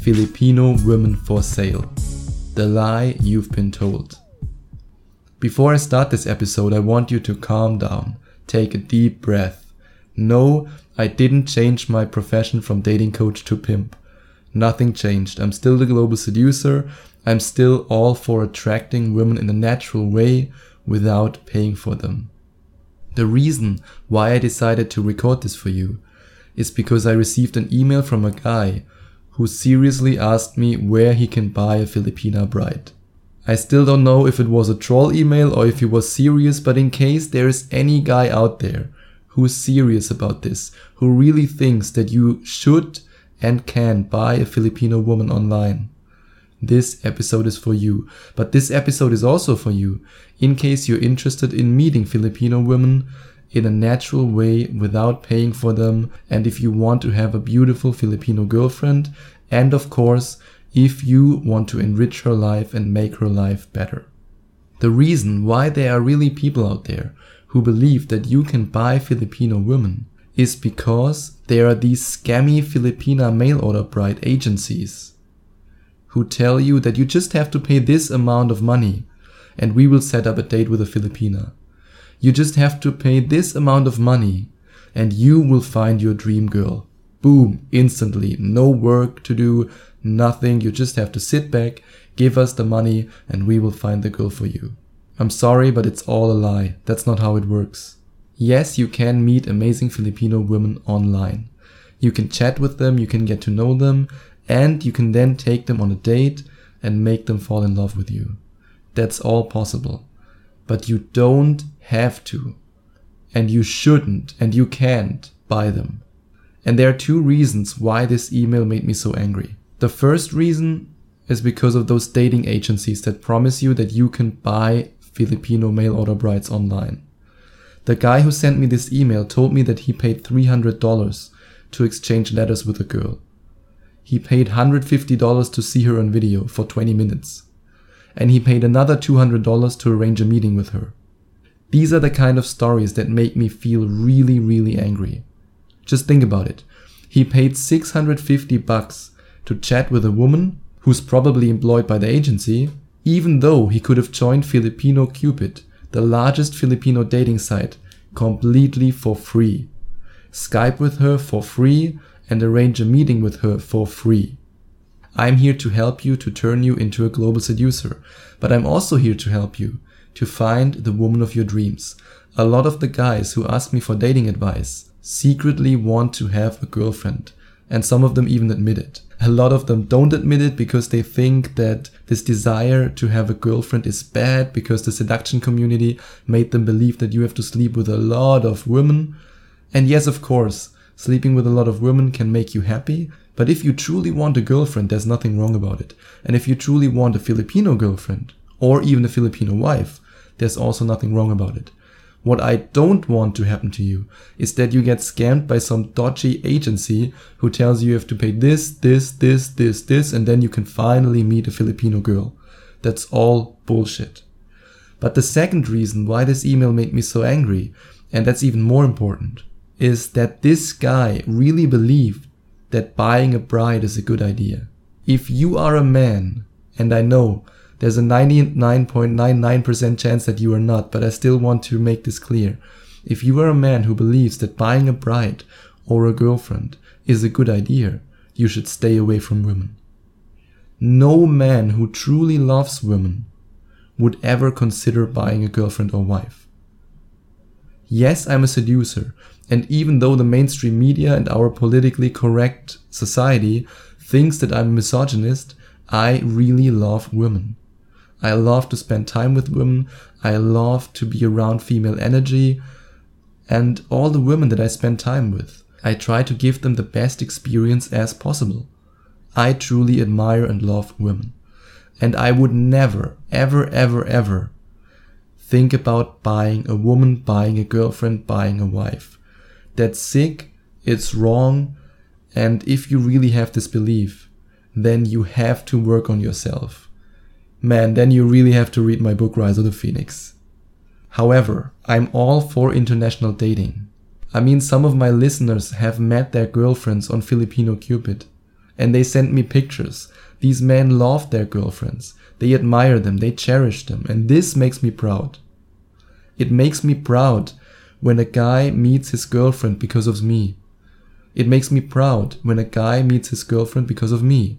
Filipino women for sale. The lie you've been told. Before I start this episode, I want you to calm down. Take a deep breath. No, I didn't change my profession from dating coach to pimp. Nothing changed. I'm still the Global Seducer. I'm still all for attracting women in a natural way without paying for them. The reason why I decided to record this for you is because I received an email from a guy who seriously asked me where he can buy a Filipina bride. I still don't know if it was a troll email or if he was serious, but in case there is any guy out there who's serious about this, who really thinks that you should and can buy a Filipino woman online, this episode is for you. But this episode is also for you in case you're interested in meeting Filipino women in a natural way without paying for them, and if you want to have a beautiful Filipino girlfriend, and of course if you want to enrich her life and make her life better. The reason why there are really people out there who believe that you can buy Filipino women is because there are these scammy Filipina mail order bride agencies who tell you that you just have to pay this amount of money and we will set up a date with a Filipina. You just have to pay this amount of money and you will find your dream girl. Boom, instantly. No work to do, nothing. You just have to sit back, give us the money, and we will find the girl for you. I'm sorry, but it's all a lie. That's not how it works. Yes, you can meet amazing Filipino women online. You can chat with them, you can get to know them, and you can then take them on a date and make them fall in love with you. That's all possible. But you don't have to, and you shouldn't, and you can't buy them. And there are two reasons why this email made me so angry. The first reason is because of those dating agencies that promise you that you can buy Filipino mail order brides online. The guy who sent me this email told me that he paid $300 to exchange letters with a girl. He paid $150 to see her on video for 20 minutes. And he paid another $200 to arrange a meeting with her. These are the kind of stories that make me feel really, really angry. Just think about it. He paid $650 to chat with a woman who's probably employed by the agency, even though he could have joined Filipino Cupid, the largest Filipino dating site, completely for free. Skype with her for free and arrange a meeting with her for free. I'm here to help you, to turn you into a global seducer. But I'm also here to help you to find the woman of your dreams. A lot of the guys who ask me for dating advice secretly want to have a girlfriend. And some of them even admit it. A lot of them don't admit it because they think that this desire to have a girlfriend is bad because the seduction community made them believe that you have to sleep with a lot of women. And yes, of course, sleeping with a lot of women can make you happy. But if you truly want a girlfriend, there's nothing wrong about it. And if you truly want a Filipino girlfriend, or even a Filipino wife, there's also nothing wrong about it. What I don't want to happen to you is that you get scammed by some dodgy agency who tells you you have to pay this, and then you can finally meet a Filipino girl. That's all bullshit. But the second reason why this email made me so angry, and that's even more important, is that this guy really believed that buying a bride is a good idea. If you are a man, and I know there's a 99.99% chance that you are not, but I still want to make this clear. If you are a man who believes that buying a bride or a girlfriend is a good idea, you should stay away from women. No man who truly loves women would ever consider buying a girlfriend or wife. Yes, I'm a seducer. And even though the mainstream media and our politically correct society thinks that I'm a misogynist, I really love women. I love to spend time with women. I love to be around female energy. And all the women that I spend time with, I try to give them the best experience as possible. I truly admire and love women. And I would never, ever, ever, ever think about buying a woman, buying a girlfriend, buying a wife. That's sick, it's wrong, and if you really have this belief, then you have to work on yourself. Man, then you really have to read my book, Rise of the Phoenix. However, I'm all for international dating. I mean, some of my listeners have met their girlfriends on Filipino Cupid, and they sent me pictures. These men love their girlfriends. They admire them. They cherish them. And this makes me proud. It makes me proud when a guy meets his girlfriend because of me. It makes me proud when a guy meets his girlfriend because of me.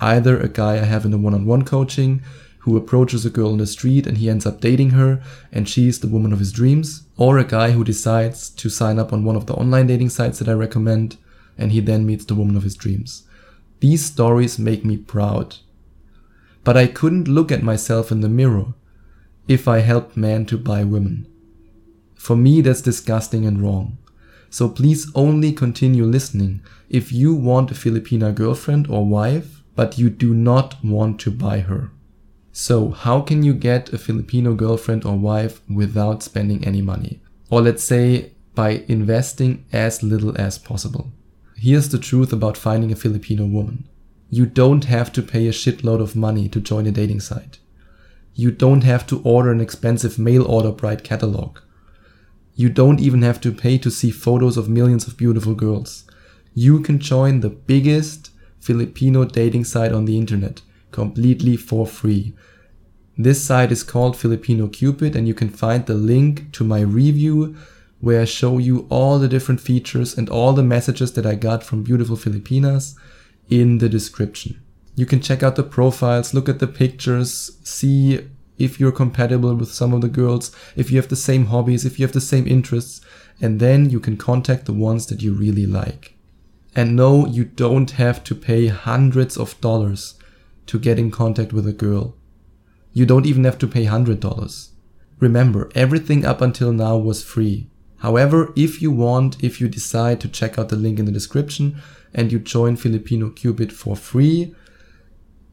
Either a guy I have in a one-on-one coaching who approaches a girl on the street and he ends up dating her and she's the woman of his dreams, or a guy who decides to sign up on one of the online dating sites that I recommend and he then meets the woman of his dreams. These stories make me proud. But I couldn't look at myself in the mirror if I helped men to buy women. For me, that's disgusting and wrong. So please only continue listening if you want a Filipina girlfriend or wife, but you do not want to buy her. So how can you get a Filipino girlfriend or wife without spending any money? Or let's say by investing as little as possible. Here's the truth about finding a Filipino woman. You don't have to pay a shitload of money to join a dating site. You don't have to order an expensive mail-order bride catalog. You don't even have to pay to see photos of millions of beautiful girls. You can join the biggest Filipino dating site on the internet, completely for free. This site is called Filipino Cupid, and you can find the link to my review where I show you all the different features and all the messages that I got from beautiful Filipinas in the description. You can check out the profiles, look at the pictures, see if you're compatible with some of the girls, if you have the same hobbies, if you have the same interests, and then you can contact the ones that you really like. And no, you don't have to pay hundreds of dollars to get in contact with a girl. You don't even have to pay $100. Remember, everything up until now was free. However, if you decide to check out the link in the description and you join Filipino Cupid for free,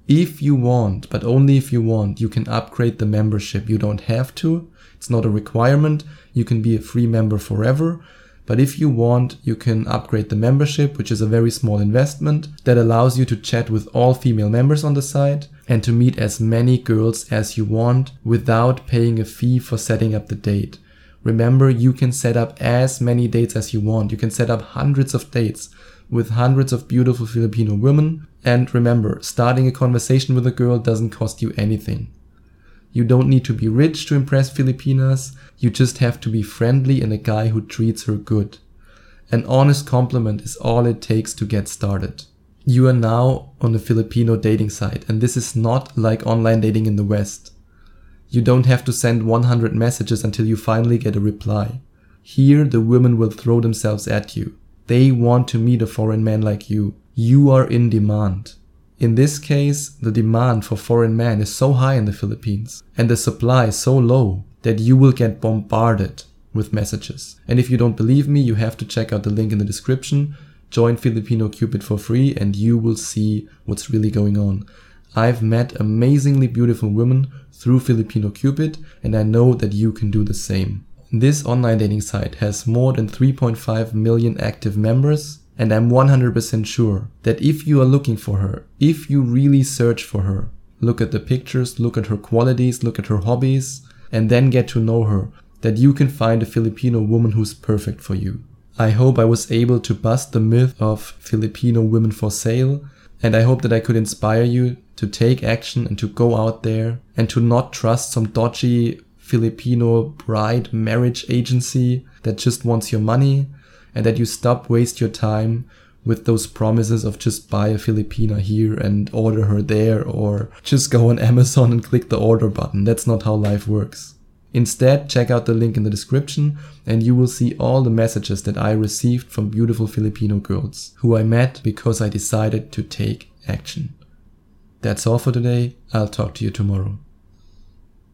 if you want, but only if you want, you can upgrade the membership. You don't have to. It's not a requirement. You can be a free member forever. But if you want, you can upgrade the membership, which is a very small investment that allows you to chat with all female members on the site and to meet as many girls as you want without paying a fee for setting up the date. Remember, you can set up as many dates as you want. You can set up hundreds of dates with hundreds of beautiful Filipino women. And remember, starting a conversation with a girl doesn't cost you anything. You don't need to be rich to impress Filipinas. You just have to be friendly and a guy who treats her good. An honest compliment is all it takes to get started. You are now on a Filipino dating site, and this is not like online dating in the West. You don't have to send 100 messages until you finally get a reply. Here, the women will throw themselves at you. They want to meet a foreign man like you. You are in demand. In this case, the demand for foreign men is so high in the Philippines and the supply so low that you will get bombarded with messages. And if you don't believe me, you have to check out the link in the description. Join Filipino Cupid for free and you will see what's really going on. I've met amazingly beautiful women through Filipino Cupid, and I know that you can do the same. This online dating site has more than 3.5 million active members, and I'm 100% sure that if you are looking for her, if you really search for her, look at the pictures, look at her qualities, look at her hobbies, and then get to know her, that you can find a Filipino woman who's perfect for you. I hope I was able to bust the myth of Filipino women for sale, and I hope that I could inspire you to take action and to go out there and to not trust some dodgy Filipino bride marriage agency that just wants your money, and that you stop waste your time with those promises of just buy a Filipina here and order her there or just go on Amazon and click the order button. That's not how life works. Instead, check out the link in the description and you will see all the messages that I received from beautiful Filipino girls who I met because I decided to take action. That's all for today. I'll talk to you tomorrow.